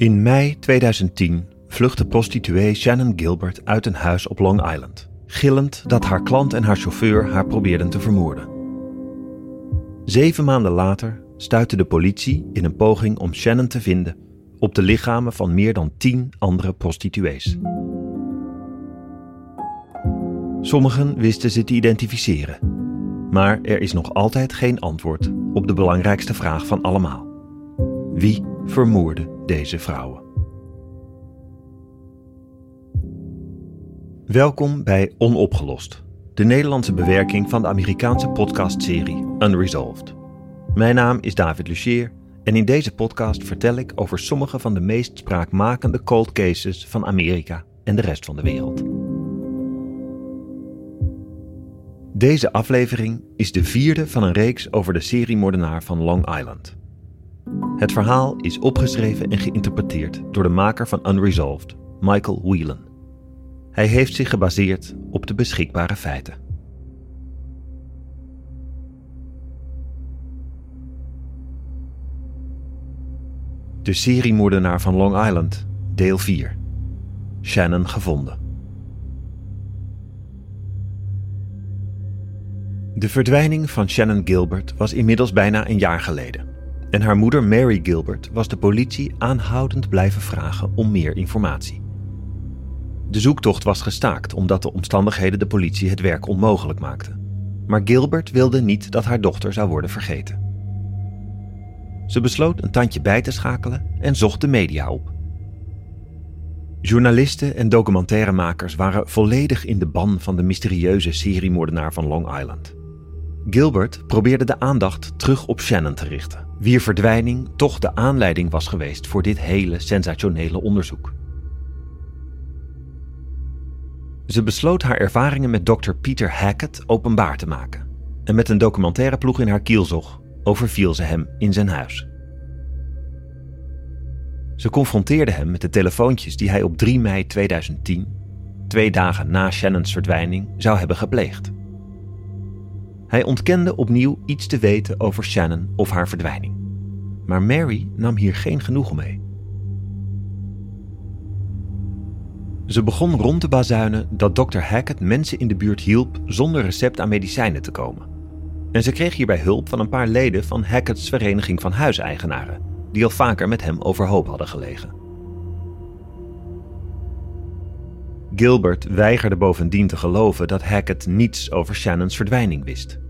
In mei 2010 vluchtte prostituee Shannan Gilbert uit een huis op Long Island, gillend dat haar klant en haar chauffeur haar probeerden te vermoorden. 7 maanden later stuitte de politie in een poging om Shannan te vinden op de lichamen van meer dan 10 andere prostituees. Sommigen wisten ze te identificeren, maar er is nog altijd geen antwoord op de belangrijkste vraag van allemaal. Wie vermoorde deze vrouwen? Welkom bij Onopgelost, de Nederlandse bewerking van de Amerikaanse podcastserie Unresolved. Mijn naam is David Lucieer en in deze podcast vertel ik over sommige van de meest spraakmakende cold cases van Amerika en de rest van de wereld. Deze aflevering is de 4e van een reeks over de seriemoordenaar van Long Island. Het verhaal is opgeschreven en geïnterpreteerd door de maker van Unresolved, Michael Whelan. Hij heeft zich gebaseerd op de beschikbare feiten. De seriemoordenaar van Long Island, deel 4. Shannan gevonden. De verdwijning van Shannan Gilbert was inmiddels bijna een jaar geleden. En haar moeder Mari Gilbert was de politie aanhoudend blijven vragen om meer informatie. De zoektocht was gestaakt omdat de omstandigheden de politie het werk onmogelijk maakten. Maar Gilbert wilde niet dat haar dochter zou worden vergeten. Ze besloot een tandje bij te schakelen en zocht de media op. Journalisten en documentairemakers waren volledig in de ban van de mysterieuze seriemoordenaar van Long Island. Gilbert probeerde de aandacht terug op Shannan te richten, wier verdwijning toch de aanleiding was geweest voor dit hele sensationele onderzoek. Ze besloot haar ervaringen met dokter Peter Hackett openbaar te maken en met een documentaireploeg in haar kielzog overviel ze hem in zijn huis. Ze confronteerde hem met de telefoontjes die hij op 3 mei 2010, 2 dagen na Shannans verdwijning, zou hebben gepleegd. Hij ontkende opnieuw iets te weten over Shannan of haar verdwijning. Maar Mari nam hier geen genoegen mee. Ze begon rond te bazuinen dat dokter Hackett mensen in de buurt hielp zonder recept aan medicijnen te komen. En ze kreeg hierbij hulp van een paar leden van Hackett's Vereniging van Huiseigenaren, die al vaker met hem overhoop hadden gelegen. Gilbert weigerde bovendien te geloven dat Hackett niets over Shannans verdwijning wist.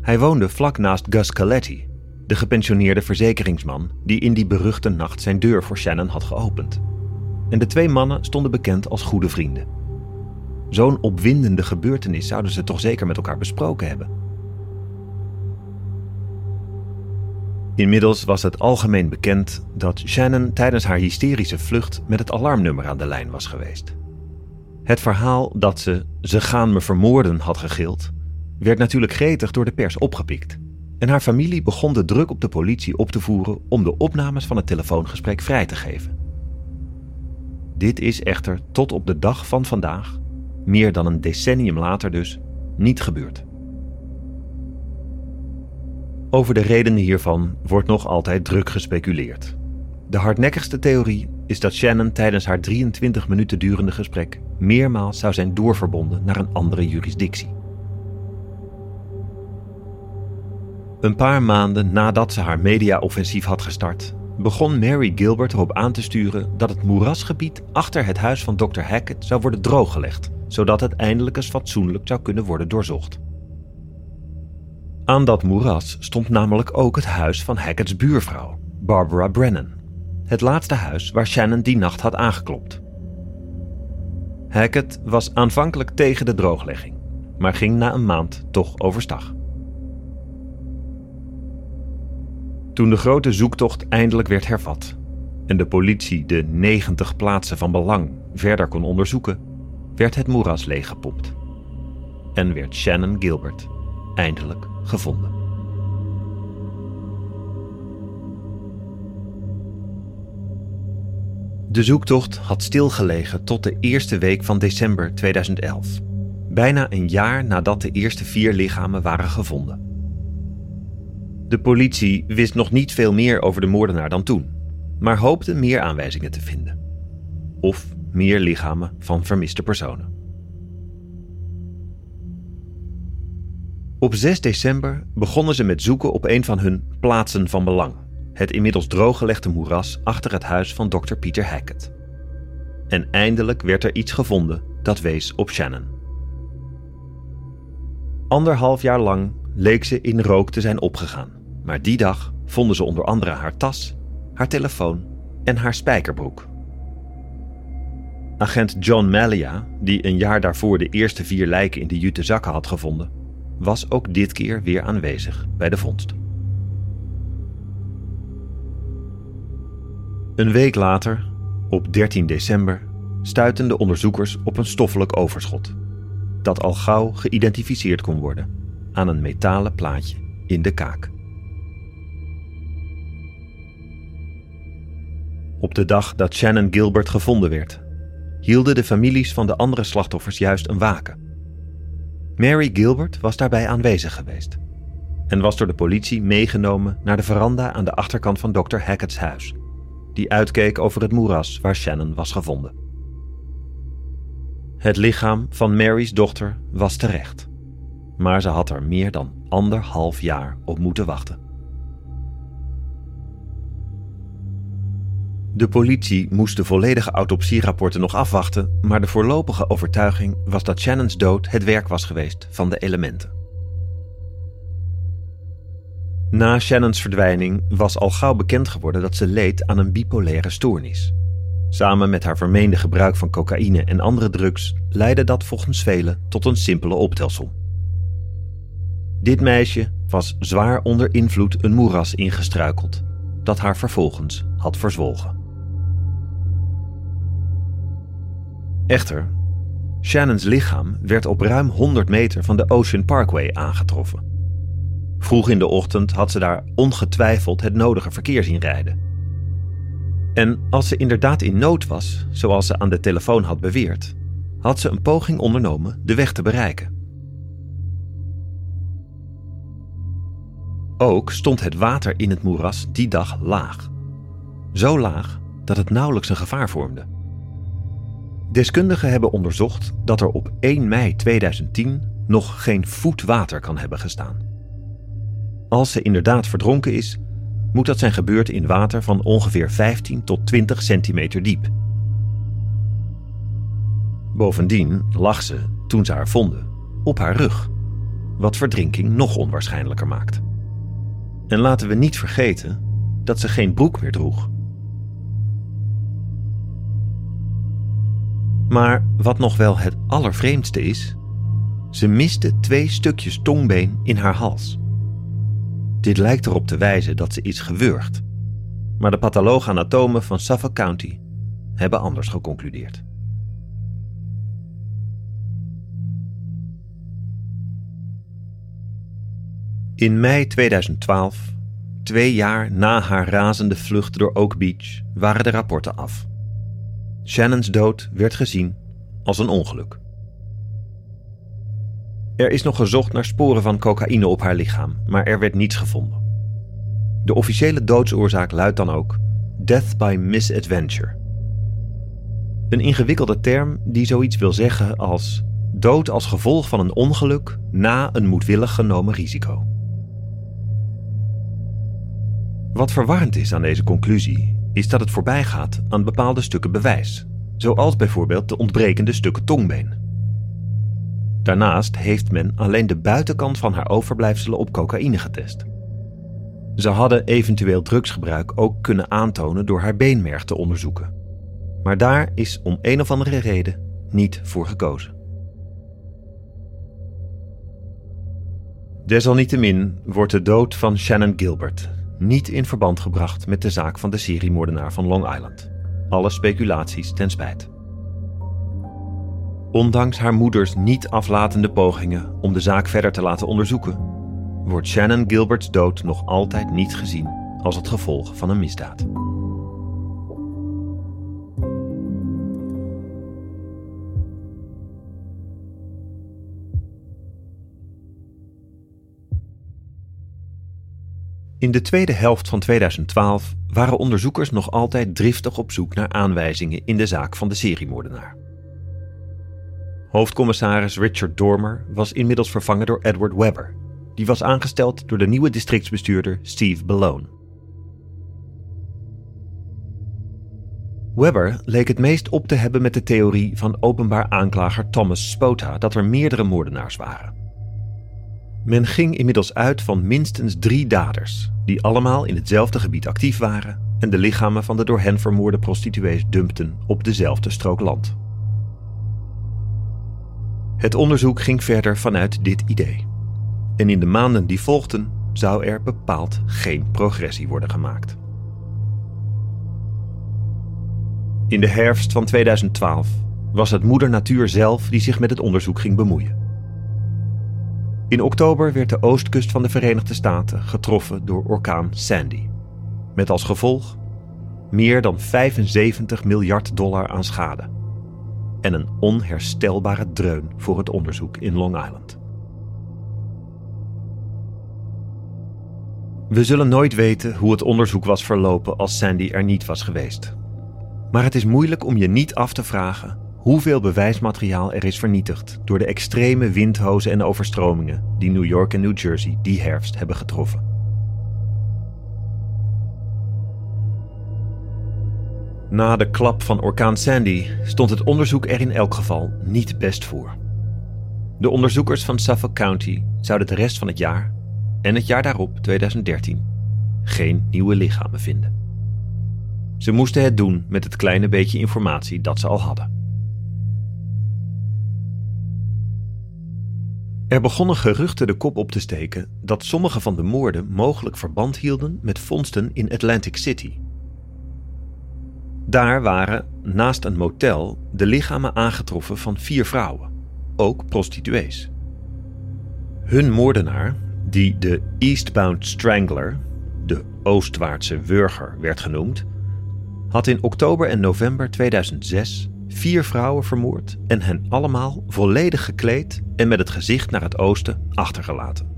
Hij woonde vlak naast Gus Caletti, de gepensioneerde verzekeringsman die in die beruchte nacht zijn deur voor Shannan had geopend. En de 2 mannen stonden bekend als goede vrienden. Zo'n opwindende gebeurtenis zouden ze toch zeker met elkaar besproken hebben. Inmiddels was het algemeen bekend dat Shannan tijdens haar hysterische vlucht met het alarmnummer aan de lijn was geweest. Het verhaal dat ze gaan me vermoorden had gegild, werd natuurlijk gretig door de pers opgepikt. En haar familie begon de druk op de politie op te voeren om de opnames van het telefoongesprek vrij te geven. Dit is echter tot op de dag van vandaag, meer dan een decennium later dus, niet gebeurd. Over de redenen hiervan wordt nog altijd druk gespeculeerd. De hardnekkigste theorie is dat Shannan tijdens haar 23 minuten durende gesprek meermaals zou zijn doorverbonden naar een andere jurisdictie. Een paar maanden nadat ze haar media-offensief had gestart, begon Mari Gilbert erop aan te sturen dat het moerasgebied achter het huis van dokter Hackett zou worden drooggelegd, zodat het eindelijk eens fatsoenlijk zou kunnen worden doorzocht. Aan dat moeras stond namelijk ook het huis van Hackett's buurvrouw, Barbara Brennan, het laatste huis waar Shannan die nacht had aangeklopt. Hackett was aanvankelijk tegen de drooglegging, maar ging na een maand toch overstag. Toen de grote zoektocht eindelijk werd hervat en de politie de 90 plaatsen van belang verder kon onderzoeken, werd het moeras leeggepompt en werd Shannan Gilbert eindelijk gevonden. De zoektocht had stilgelegen tot de eerste week van december 2011, bijna een jaar nadat de eerste 4 lichamen waren gevonden. De politie wist nog niet veel meer over de moordenaar dan toen, maar hoopte meer aanwijzingen te vinden. Of meer lichamen van vermiste personen. Op 6 december begonnen ze met zoeken op een van hun plaatsen van belang. Het inmiddels drooggelegde moeras achter het huis van dokter Peter Hackett. En eindelijk werd er iets gevonden dat wees op Shannan. 1,5 jaar lang leek ze in rook te zijn opgegaan. Maar die dag vonden ze onder andere haar tas, haar telefoon en haar spijkerbroek. Agent John Malia, die een jaar daarvoor de eerste 4 lijken in de Jutezakken had gevonden, was ook dit keer weer aanwezig bij de vondst. Een week later, op 13 december, stuitten de onderzoekers op een stoffelijk overschot, dat al gauw geïdentificeerd kon worden aan een metalen plaatje in de kaak. Op de dag dat Shannan Gilbert gevonden werd, hielden de families van de andere slachtoffers juist een waken. Mari Gilbert was daarbij aanwezig geweest en was door de politie meegenomen naar de veranda aan de achterkant van Dr. Hackett's huis, die uitkeek over het moeras waar Shannan was gevonden. Het lichaam van Mary's dochter was terecht, maar ze had er meer dan 1,5 jaar op moeten wachten. De politie moest de volledige autopsierapporten nog afwachten, maar de voorlopige overtuiging was dat Shannans dood het werk was geweest van de elementen. Na Shannans verdwijning was al gauw bekend geworden dat ze leed aan een bipolaire stoornis. Samen met haar vermeende gebruik van cocaïne en andere drugs leidde dat volgens velen tot een simpele optelsom. Dit meisje was zwaar onder invloed een moeras ingestruikeld, dat haar vervolgens had verzwolgen. Echter, Shannans lichaam werd op ruim 100 meter van de Ocean Parkway aangetroffen. Vroeg in de ochtend had ze daar ongetwijfeld het nodige verkeer zien rijden. En als ze inderdaad in nood was, zoals ze aan de telefoon had beweerd, had ze een poging ondernomen de weg te bereiken. Ook stond het water in het moeras die dag laag. Zo laag dat het nauwelijks een gevaar vormde. Deskundigen hebben onderzocht dat er op 1 mei 2010 nog geen voet water kan hebben gestaan. Als ze inderdaad verdronken is, moet dat zijn gebeurd in water van ongeveer 15 tot 20 centimeter diep. Bovendien lag ze, toen ze haar vonden, op haar rug, wat verdrinking nog onwaarschijnlijker maakt. En laten we niet vergeten dat ze geen broek meer droeg. Maar wat nog wel het allervreemdste is, ze miste 2 stukjes tongbeen in haar hals. Dit lijkt erop te wijzen dat ze is gewurgd, maar de patholoog-anatomen van Suffolk County hebben anders geconcludeerd. In mei 2012, 2 jaar na haar razende vlucht door Oak Beach, waren de rapporten af. Shannans dood werd gezien als een ongeluk. Er is nog gezocht naar sporen van cocaïne op haar lichaam, maar er werd niets gevonden. De officiële doodsoorzaak luidt dan ook Death by Misadventure. Een ingewikkelde term die zoiets wil zeggen als dood als gevolg van een ongeluk na een moedwillig genomen risico. Wat verwarrend is aan deze conclusie is dat het voorbij gaat aan bepaalde stukken bewijs, zoals bijvoorbeeld de ontbrekende stukken tongbeen. Daarnaast heeft men alleen de buitenkant van haar overblijfselen op cocaïne getest. Ze hadden eventueel drugsgebruik ook kunnen aantonen door haar beenmerg te onderzoeken. Maar daar is om een of andere reden niet voor gekozen. Desalniettemin wordt de dood van Shannan Gilbert niet in verband gebracht met de zaak van de seriemoordenaar van Long Island. Alle speculaties ten spijt. Ondanks haar moeders niet aflatende pogingen om de zaak verder te laten onderzoeken, wordt Shannan Gilbert's dood nog altijd niet gezien als het gevolg van een misdaad. In de tweede helft van 2012 waren onderzoekers nog altijd driftig op zoek naar aanwijzingen in de zaak van de seriemoordenaar. Hoofdcommissaris Richard Dormer was inmiddels vervangen door Edward Webber. Die was aangesteld door de nieuwe districtsbestuurder Steve Ballone. Webber leek het meest op te hebben met de theorie van openbaar aanklager Thomas Spota dat er meerdere moordenaars waren. Men ging inmiddels uit van minstens 3 daders, die allemaal in hetzelfde gebied actief waren en de lichamen van de door hen vermoorde prostituees dumpten op dezelfde strook land. Het onderzoek ging verder vanuit dit idee. En in de maanden die volgden zou er bepaald geen progressie worden gemaakt. In de herfst van 2012 was het moeder natuur zelf die zich met het onderzoek ging bemoeien. In oktober werd de oostkust van de Verenigde Staten getroffen door orkaan Sandy. Met als gevolg meer dan $75 miljard aan schade. En een onherstelbare dreun voor het onderzoek in Long Island. We zullen nooit weten hoe het onderzoek was verlopen als Sandy er niet was geweest. Maar het is moeilijk om je niet af te vragen hoeveel bewijsmateriaal er is vernietigd door de extreme windhozen en overstromingen die New York en New Jersey die herfst hebben getroffen. Na de klap van orkaan Sandy stond het onderzoek er in elk geval niet best voor. De onderzoekers van Suffolk County zouden de rest van het jaar en het jaar daarop, 2013, geen nieuwe lichamen vinden. Ze moesten het doen met het kleine beetje informatie dat ze al hadden. Er begonnen geruchten de kop op te steken dat sommige van de moorden mogelijk verband hielden met vondsten in Atlantic City. Daar waren, naast een motel, de lichamen aangetroffen van 4 vrouwen, ook prostituees. Hun moordenaar, die de Eastbound Strangler, de oostwaartse wurger, werd genoemd, had in oktober en november 2006 4 vrouwen vermoord en hen allemaal volledig gekleed en met het gezicht naar het oosten achtergelaten.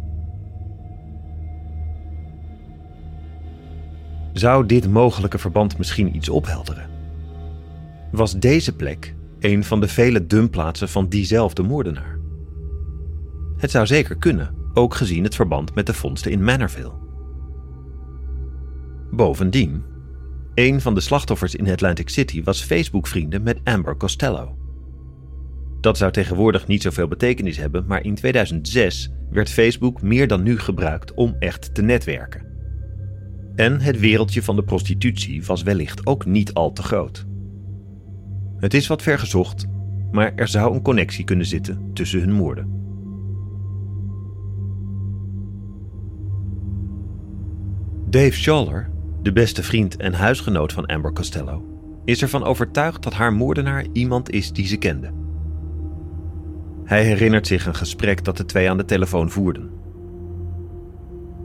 Zou dit mogelijke verband misschien iets ophelderen? Was deze plek een van de vele dumpplaatsen van diezelfde moordenaar? Het zou zeker kunnen, ook gezien het verband met de vondsten in Manorville. Bovendien, een van de slachtoffers in Atlantic City was Facebook-vrienden met Amber Costello. Dat zou tegenwoordig niet zoveel betekenis hebben, maar in 2006 werd Facebook meer dan nu gebruikt om echt te netwerken. En het wereldje van de prostitutie was wellicht ook niet al te groot. Het is wat ver gezocht, maar er zou een connectie kunnen zitten tussen hun moorden. Dave Schaller, de beste vriend en huisgenoot van Amber Costello, is ervan overtuigd dat haar moordenaar iemand is die ze kende. Hij herinnert zich een gesprek dat de twee aan de telefoon voerden.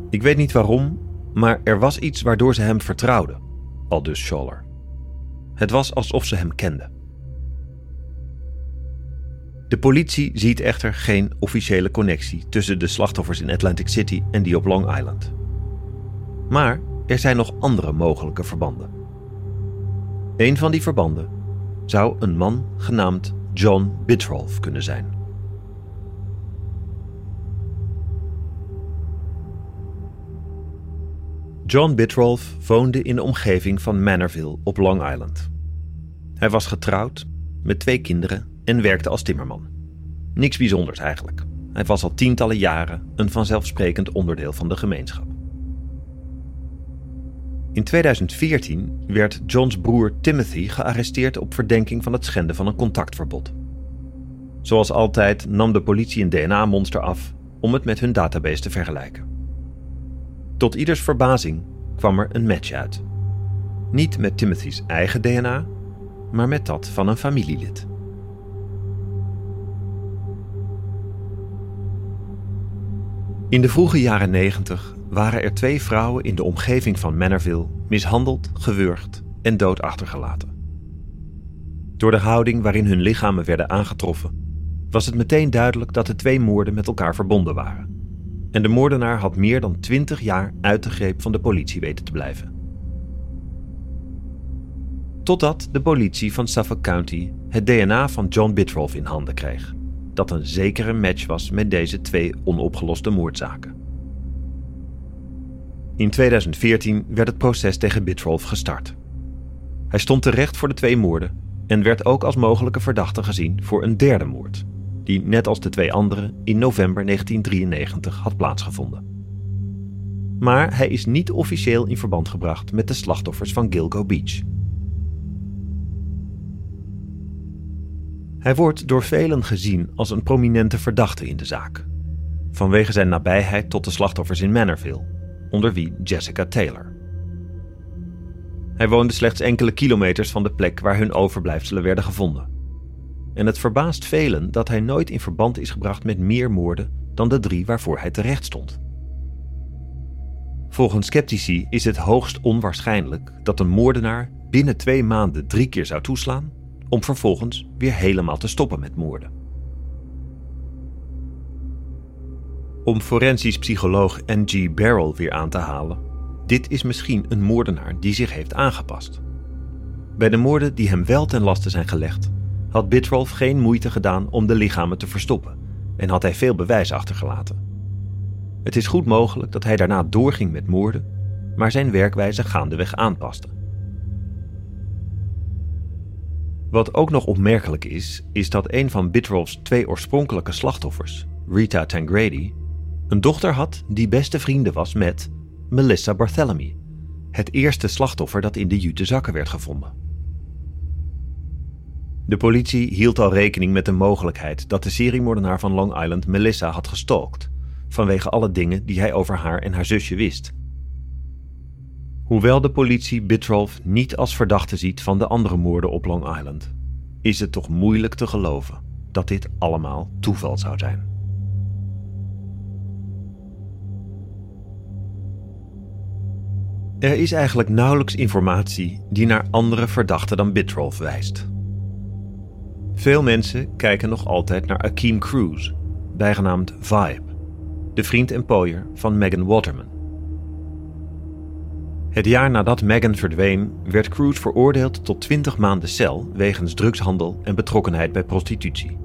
Ik weet niet waarom, maar er was iets waardoor ze hem vertrouwde, aldus Schaller. Het was alsof ze hem kende. De politie ziet echter geen officiële connectie tussen de slachtoffers in Atlantic City en die op Long Island. Maar er zijn nog andere mogelijke verbanden. Een van die verbanden zou een man genaamd John Bittrolf kunnen zijn. John Bittrolf woonde in de omgeving van Manorville op Long Island. Hij was getrouwd, met 2 kinderen en werkte als timmerman. Niks bijzonders eigenlijk. Hij was al tientallen jaren een vanzelfsprekend onderdeel van de gemeenschap. In 2014 werd John's broer Timothy gearresteerd op verdenking van het schenden van een contactverbod. Zoals altijd nam de politie een DNA-monster af om het met hun database te vergelijken. Tot ieders verbazing kwam er een match uit. Niet met Timothy's eigen DNA, maar met dat van een familielid. In de vroege jaren 90 waren er 2 vrouwen in de omgeving van Manorville mishandeld, gewurgd en dood achtergelaten. Door de houding waarin hun lichamen werden aangetroffen, was het meteen duidelijk dat de 2 moorden met elkaar verbonden waren. En de moordenaar had meer dan 20 jaar uit de greep van de politie weten te blijven. totdat de politie van Suffolk County het DNA van John Bittrolf in handen kreeg, dat een zekere match was met deze twee onopgeloste moordzaken. In 2014 werd het proces tegen Bittrolf gestart. Hij stond terecht voor de twee moorden en werd ook als mogelijke verdachte gezien voor een derde moord, die net als de twee anderen in november 1993 had plaatsgevonden. Maar hij is niet officieel in verband gebracht met de slachtoffers van Gilgo Beach. Hij wordt door velen gezien als een prominente verdachte in de zaak, vanwege zijn nabijheid tot de slachtoffers in Manorville, onder wie Jessica Taylor. Hij woonde slechts enkele kilometers van de plek waar hun overblijfselen werden gevonden. En het verbaast velen dat hij nooit in verband is gebracht met meer moorden dan de drie waarvoor hij terecht stond. Volgens sceptici is het hoogst onwaarschijnlijk dat een moordenaar binnen 2 maanden 3 keer zou toeslaan om vervolgens weer helemaal te stoppen met moorden. Om forensisch psycholoog N.G. Barrell weer aan te halen, dit is misschien een moordenaar die zich heeft aangepast. Bij de moorden die hem wel ten laste zijn gelegd, had Bittrolf geen moeite gedaan om de lichamen te verstoppen en had hij veel bewijs achtergelaten. Het is goed mogelijk dat hij daarna doorging met moorden, maar zijn werkwijze gaandeweg aanpaste. Wat ook nog opmerkelijk is dat een van Bittrolf's 2 oorspronkelijke slachtoffers, Rita Tangredi, een dochter had die beste vrienden was met Melissa Barthelemy, het eerste slachtoffer dat in de Jutezakken werd gevonden. De politie hield al rekening met de mogelijkheid dat de seriemoordenaar van Long Island Melissa had gestalkt, vanwege alle dingen die hij over haar en haar zusje wist. Hoewel de politie Bittrolf niet als verdachte ziet van de andere moorden op Long Island, is het toch moeilijk te geloven dat dit allemaal toeval zou zijn. Er is eigenlijk nauwelijks informatie die naar andere verdachten dan Bittrolf wijst. Veel mensen kijken nog altijd naar Akeem Cruz, bijgenaamd Vibe, de vriend en pooier van Megan Waterman. Het jaar nadat Megan verdween, werd Cruz veroordeeld tot 20 maanden cel wegens drugshandel en betrokkenheid bij prostitutie.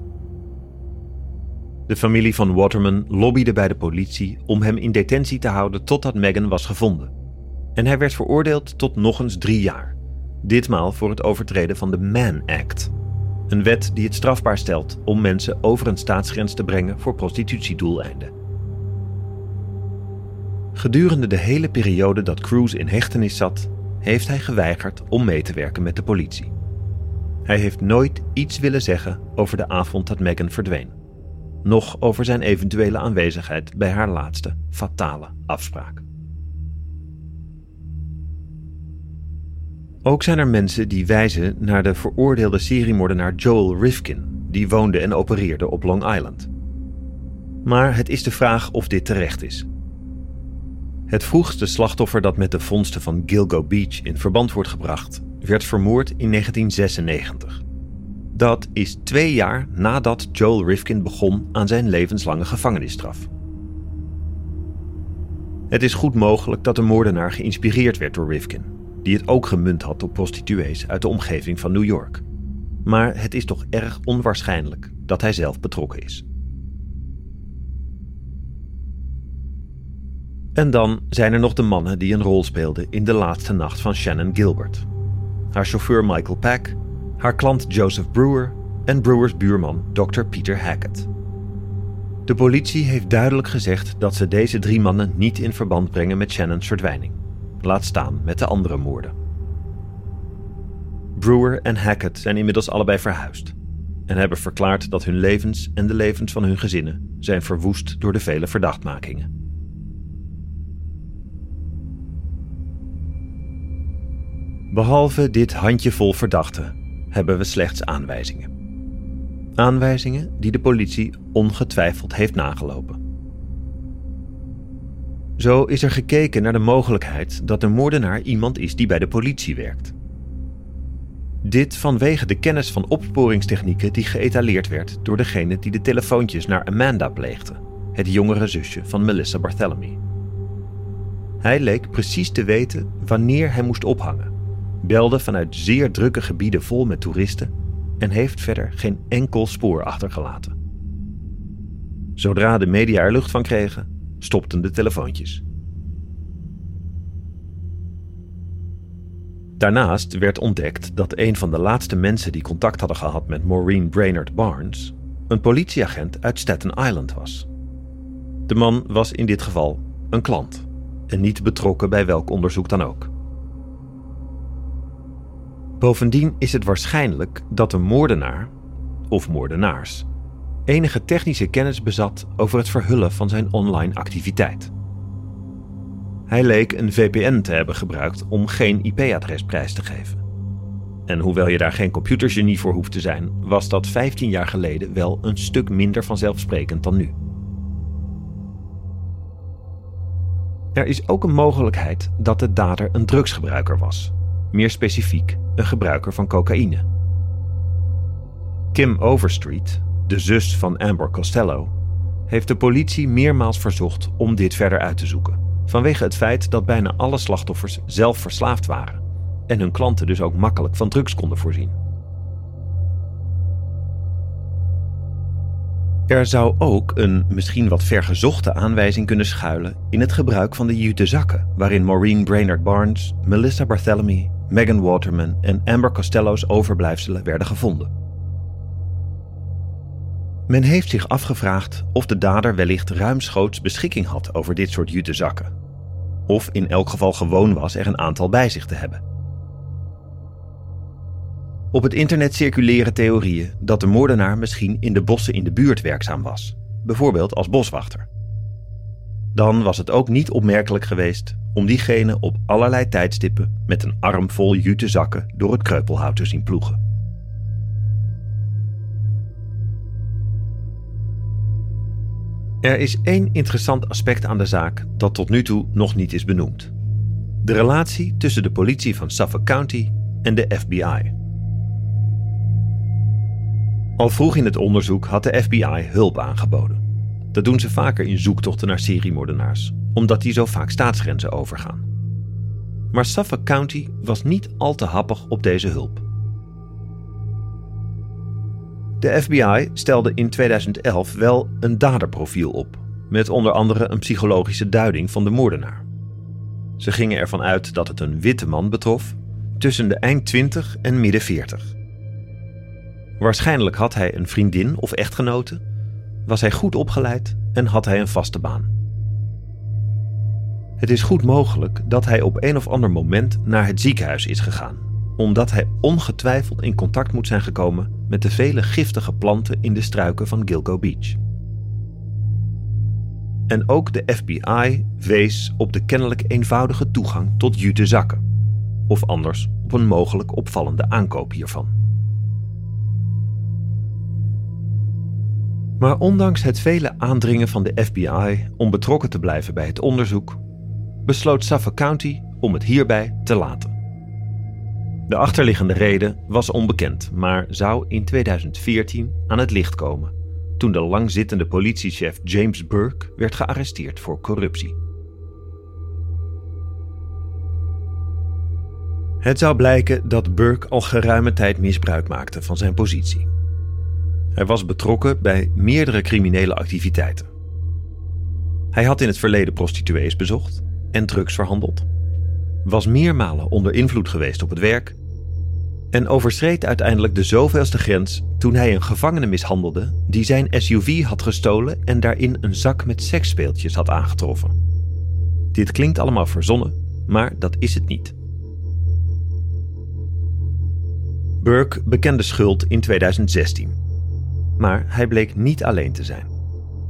De familie van Waterman lobbyde bij de politie om hem in detentie te houden totdat Megan was gevonden. En hij werd veroordeeld tot nog eens 3 jaar, ditmaal voor het overtreden van de Mann Act, een wet die het strafbaar stelt om mensen over een staatsgrens te brengen voor prostitutiedoeleinden. Gedurende de hele periode dat Cruz in hechtenis zat, heeft hij geweigerd om mee te werken met de politie. Hij heeft nooit iets willen zeggen over de avond dat Megan verdween, noch over zijn eventuele aanwezigheid bij haar laatste fatale afspraak. Ook zijn er mensen die wijzen naar de veroordeelde seriemoordenaar Joel Rifkin, die woonde en opereerde op Long Island. Maar het is de vraag of dit terecht is. Het vroegste slachtoffer dat met de vondsten van Gilgo Beach in verband wordt gebracht, werd vermoord in 1996. Dat is 2 jaar nadat Joel Rifkin begon aan zijn levenslange gevangenisstraf. Het is goed mogelijk dat de moordenaar geïnspireerd werd door Rifkin, die het ook gemunt had op prostituees uit de omgeving van New York. Maar het is toch erg onwaarschijnlijk dat hij zelf betrokken is. En dan zijn er nog de mannen die een rol speelden in de laatste nacht van Shannan Gilbert. Haar chauffeur Michael Pack, haar klant Joseph Brewer en Brewers buurman Dr. Peter Hackett. De politie heeft duidelijk gezegd dat ze deze 3 mannen niet in verband brengen met Shannons verdwijning, laat staan met de andere moorden. Brewer en Hackett zijn inmiddels allebei verhuisd en hebben verklaard dat hun levens en de levens van hun gezinnen zijn verwoest door de vele verdachtmakingen. Behalve dit handjevol verdachten hebben we slechts aanwijzingen. Aanwijzingen die de politie ongetwijfeld heeft nagelopen. Zo is er gekeken naar de mogelijkheid dat de moordenaar iemand is die bij de politie werkt. Dit vanwege de kennis van opsporingstechnieken die geëtaleerd werd door degene die de telefoontjes naar Amanda pleegde, het jongere zusje van Melissa Barthelemy. Hij leek precies te weten wanneer hij moest ophangen, belde vanuit zeer drukke gebieden vol met toeristen en heeft verder geen enkel spoor achtergelaten. Zodra de media er lucht van kregen, stopten de telefoontjes. Daarnaast werd ontdekt dat een van de laatste mensen die contact hadden gehad met Maureen Brainerd Barnes een politieagent uit Staten Island was. De man was in dit geval een klant en niet betrokken bij welk onderzoek dan ook. Bovendien is het waarschijnlijk dat een moordenaar, of moordenaars, enige technische kennis bezat over het verhullen van zijn online activiteit. Hij leek een VPN te hebben gebruikt om geen IP-adres prijs te geven. En hoewel je daar geen computergenie voor hoeft te zijn, was dat 15 jaar geleden wel een stuk minder vanzelfsprekend dan nu. Er is ook een mogelijkheid dat de dader een drugsgebruiker was. Meer specifiek, een gebruiker van cocaïne. Kim Overstreet, de zus van Amber Costello, heeft de politie meermaals verzocht om dit verder uit te zoeken, vanwege het feit dat bijna alle slachtoffers zelf verslaafd waren en hun klanten dus ook makkelijk van drugs konden voorzien. Er zou ook een misschien wat vergezochte aanwijzing kunnen schuilen in het gebruik van de jutezakken, waarin Maureen Brainerd Barnes, Melissa Barthelemy, Megan Waterman en Amber Costello's overblijfselen werden gevonden. Men heeft zich afgevraagd of de dader wellicht ruimschoots beschikking had over dit soort jutezakken, of in elk geval gewoon was er een aantal bij zich te hebben. Op het internet circuleren theorieën dat de moordenaar misschien in de bossen in de buurt werkzaam was, bijvoorbeeld als boswachter. Dan was het ook niet opmerkelijk geweest om diegene op allerlei tijdstippen met een arm vol jutezakken door het kreupelhout te zien ploegen. Er is één interessant aspect aan de zaak dat tot nu toe nog niet is benoemd: de relatie tussen de politie van Suffolk County en de FBI. Al vroeg in het onderzoek had de FBI hulp aangeboden. Dat doen ze vaker in zoektochten naar seriemoordenaars, omdat die zo vaak staatsgrenzen overgaan. Maar Suffolk County was niet al te happig op deze hulp. De FBI stelde in 2011 wel een daderprofiel op, met onder andere een psychologische duiding van de moordenaar. Ze gingen ervan uit dat het een witte man betrof, tussen de eind 20 en midden 40. Waarschijnlijk had hij een vriendin of echtgenote, was hij goed opgeleid en had hij een vaste baan. Het is goed mogelijk dat hij op een of ander moment naar het ziekenhuis is gegaan, omdat hij ongetwijfeld in contact moet zijn gekomen met de vele giftige planten in de struiken van Gilgo Beach. En ook de FBI wees op de kennelijk eenvoudige toegang tot jutezakken, of anders op een mogelijk opvallende aankoop hiervan. Maar ondanks het vele aandringen van de FBI om betrokken te blijven bij het onderzoek, besloot Suffolk County om het hierbij te laten. De achterliggende reden was onbekend, maar zou in 2014 aan het licht komen, toen de langzittende politiechef James Burke werd gearresteerd voor corruptie. Het zou blijken dat Burke al geruime tijd misbruik maakte van zijn positie. Hij was betrokken bij meerdere criminele activiteiten. Hij had in het verleden prostituees bezocht en drugs verhandeld, was meermalen onder invloed geweest op het werk en overschreed uiteindelijk de zoveelste grens toen hij een gevangene mishandelde die zijn SUV had gestolen en daarin een zak met seksspeeltjes had aangetroffen. Dit klinkt allemaal verzonnen, maar dat is het niet. Burke bekende schuld in 2016. Maar hij bleek niet alleen te zijn.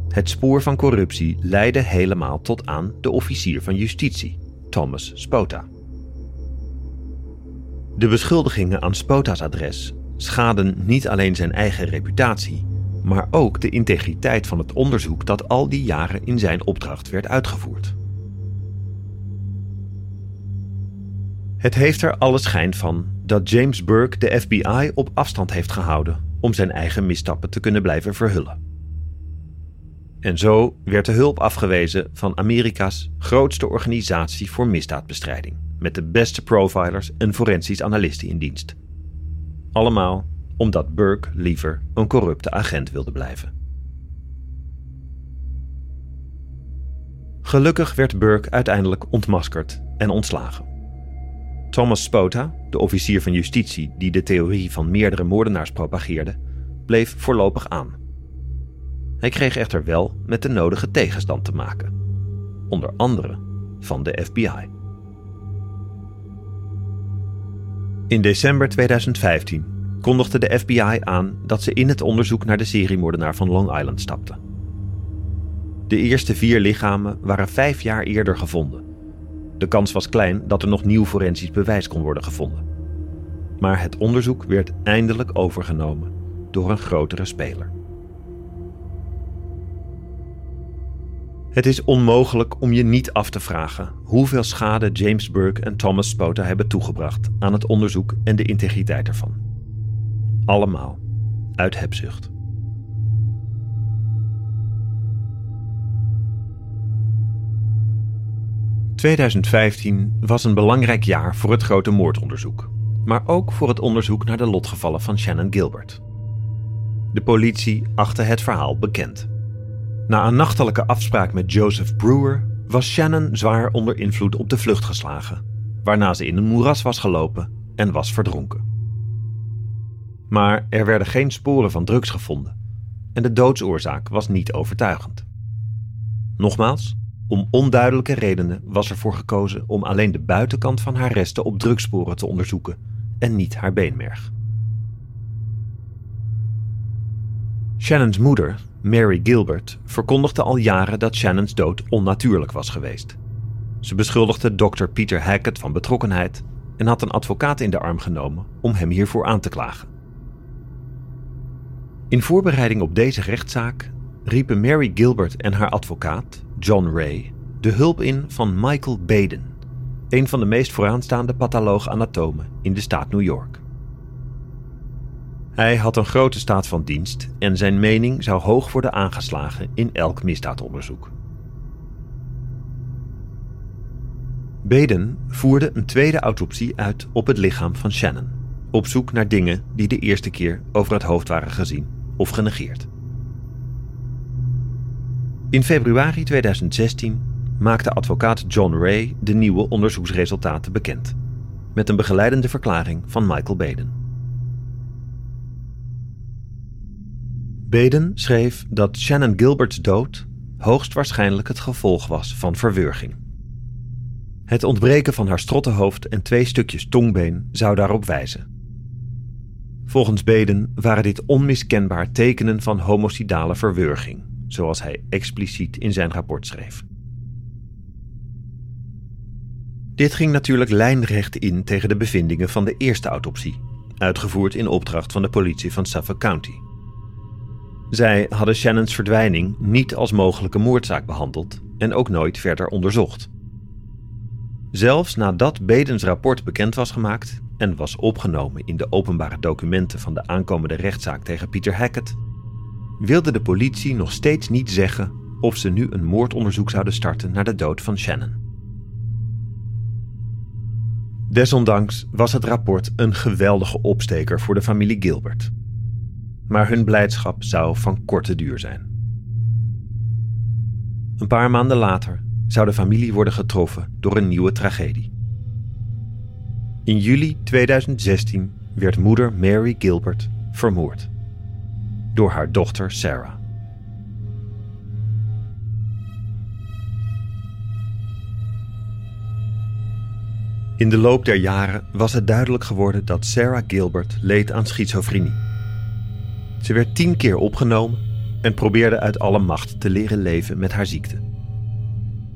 Het spoor van corruptie leidde helemaal tot aan de officier van justitie, Thomas Spota. De beschuldigingen aan Spota's adres schaden niet alleen zijn eigen reputatie, maar ook de integriteit van het onderzoek dat al die jaren in zijn opdracht werd uitgevoerd. Het heeft er alle schijn van dat James Burke de FBI op afstand heeft gehouden om zijn eigen misstappen te kunnen blijven verhullen. En zo werd de hulp afgewezen van Amerika's grootste organisatie voor misdaadbestrijding, met de beste profilers en forensisch analisten in dienst. Allemaal omdat Burke liever een corrupte agent wilde blijven. Gelukkig werd Burke uiteindelijk ontmaskerd en ontslagen. Thomas Spota, de officier van justitie die de theorie van meerdere moordenaars propageerde, bleef voorlopig aan. Hij kreeg echter wel met de nodige tegenstand te maken. Onder andere van de FBI. In december 2015 kondigde de FBI aan dat ze in het onderzoek naar de seriemoordenaar van Long Island stapte. De eerste 4 lichamen waren 5 jaar eerder gevonden. De kans was klein dat er nog nieuw forensisch bewijs kon worden gevonden. Maar het onderzoek werd eindelijk overgenomen door een grotere speler. Het is onmogelijk om je niet af te vragen hoeveel schade James Burke en Thomas Spota hebben toegebracht aan het onderzoek en de integriteit ervan. Allemaal uit hebzucht. ...2015 was een belangrijk jaar voor het grote moordonderzoek, maar ook voor het onderzoek naar de lotgevallen van Shannan Gilbert. De politie achtte het verhaal bekend. Na een nachtelijke afspraak met Joseph Brewer was Shannan zwaar onder invloed op de vlucht geslagen, waarna ze in een moeras was gelopen en was verdronken. Maar er werden geen sporen van drugs gevonden en de doodsoorzaak was niet overtuigend. Nogmaals, om onduidelijke redenen was ervoor gekozen om alleen de buitenkant van haar resten op drugssporen te onderzoeken en niet haar beenmerg. Shannans moeder, Mari Gilbert, verkondigde al jaren dat Shannans dood onnatuurlijk was geweest. Ze beschuldigde dokter Peter Hackett van betrokkenheid en had een advocaat in de arm genomen om hem hiervoor aan te klagen. In voorbereiding op deze rechtszaak riepen Mari Gilbert en haar advocaat, John Ray, de hulp in van Michael Baden, een van de meest vooraanstaande patholoog-anatomen in de staat New York. Hij had een grote staat van dienst en zijn mening zou hoog worden aangeslagen in elk misdaadonderzoek. Baden voerde een tweede autopsie uit op het lichaam van Shannan, op zoek naar dingen die de eerste keer over het hoofd waren gezien of genegeerd. In februari 2016 maakte advocaat John Ray de nieuwe onderzoeksresultaten bekend, met een begeleidende verklaring van Michael Baden. Baden schreef dat Shannan Gilbert's dood hoogstwaarschijnlijk het gevolg was van verwurging. Het ontbreken van haar strottenhoofd en 2 stukjes tongbeen zou daarop wijzen. Volgens Baden waren dit onmiskenbaar tekenen van homicidale verwurging, zoals hij expliciet in zijn rapport schreef. Dit ging natuurlijk lijnrecht in tegen de bevindingen van de eerste autopsie, uitgevoerd in opdracht van de politie van Suffolk County. Zij hadden Shannans verdwijning niet als mogelijke moordzaak behandeld en ook nooit verder onderzocht. Zelfs nadat Badens rapport bekend was gemaakt en was opgenomen in de openbare documenten van de aankomende rechtszaak tegen Peter Hackett, wilde de politie nog steeds niet zeggen of ze nu een moordonderzoek zouden starten naar de dood van Shannan. Desondanks was het rapport een geweldige opsteker voor de familie Gilbert. Maar hun blijdschap zou van korte duur zijn. Een paar maanden later zou de familie worden getroffen door een nieuwe tragedie. In juli 2016 werd moeder Mari Gilbert vermoord door haar dochter Sarah. In de loop der jaren was het duidelijk geworden dat Sarah Gilbert leed aan schizofrenie. Ze werd 10 keer opgenomen en probeerde uit alle macht te leren leven met haar ziekte.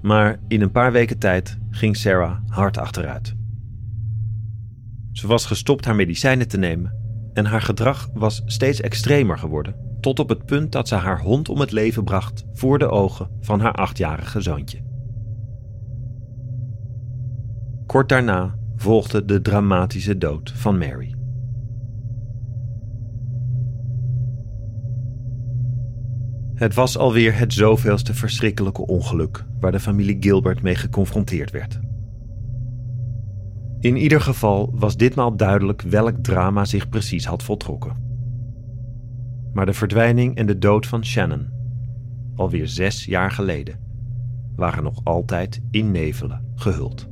Maar in een paar weken tijd ging Sarah hard achteruit. Ze was gestopt haar medicijnen te nemen en haar gedrag was steeds extremer geworden, tot op het punt dat ze haar hond om het leven bracht voor de ogen van haar 8-jarige zoontje. Kort daarna volgde de dramatische dood van Mari. Het was alweer het zoveelste verschrikkelijke ongeluk waar de familie Gilbert mee geconfronteerd werd. In ieder geval was ditmaal duidelijk welk drama zich precies had voltrokken. Maar de verdwijning en de dood van Shannan, alweer 6 jaar geleden, waren nog altijd in nevelen gehuld.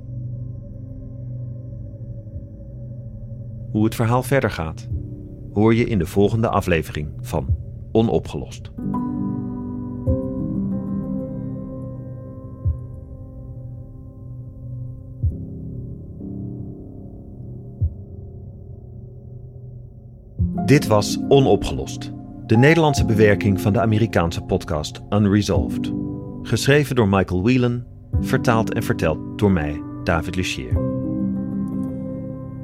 Hoe het verhaal verder gaat, hoor je in de volgende aflevering van Onopgelost. Dit was Onopgelost, de Nederlandse bewerking van de Amerikaanse podcast Unresolved. Geschreven door Michael Whelan, vertaald en verteld door mij, David Lucieer.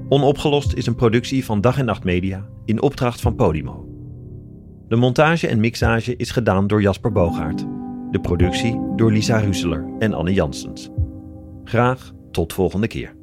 Onopgelost is een productie van Dag en Nacht Media in opdracht van Podimo. De montage en mixage is gedaan door Jasper Boogaert. De productie door Lisa Ruseler en Anne Janssens. Graag tot volgende keer.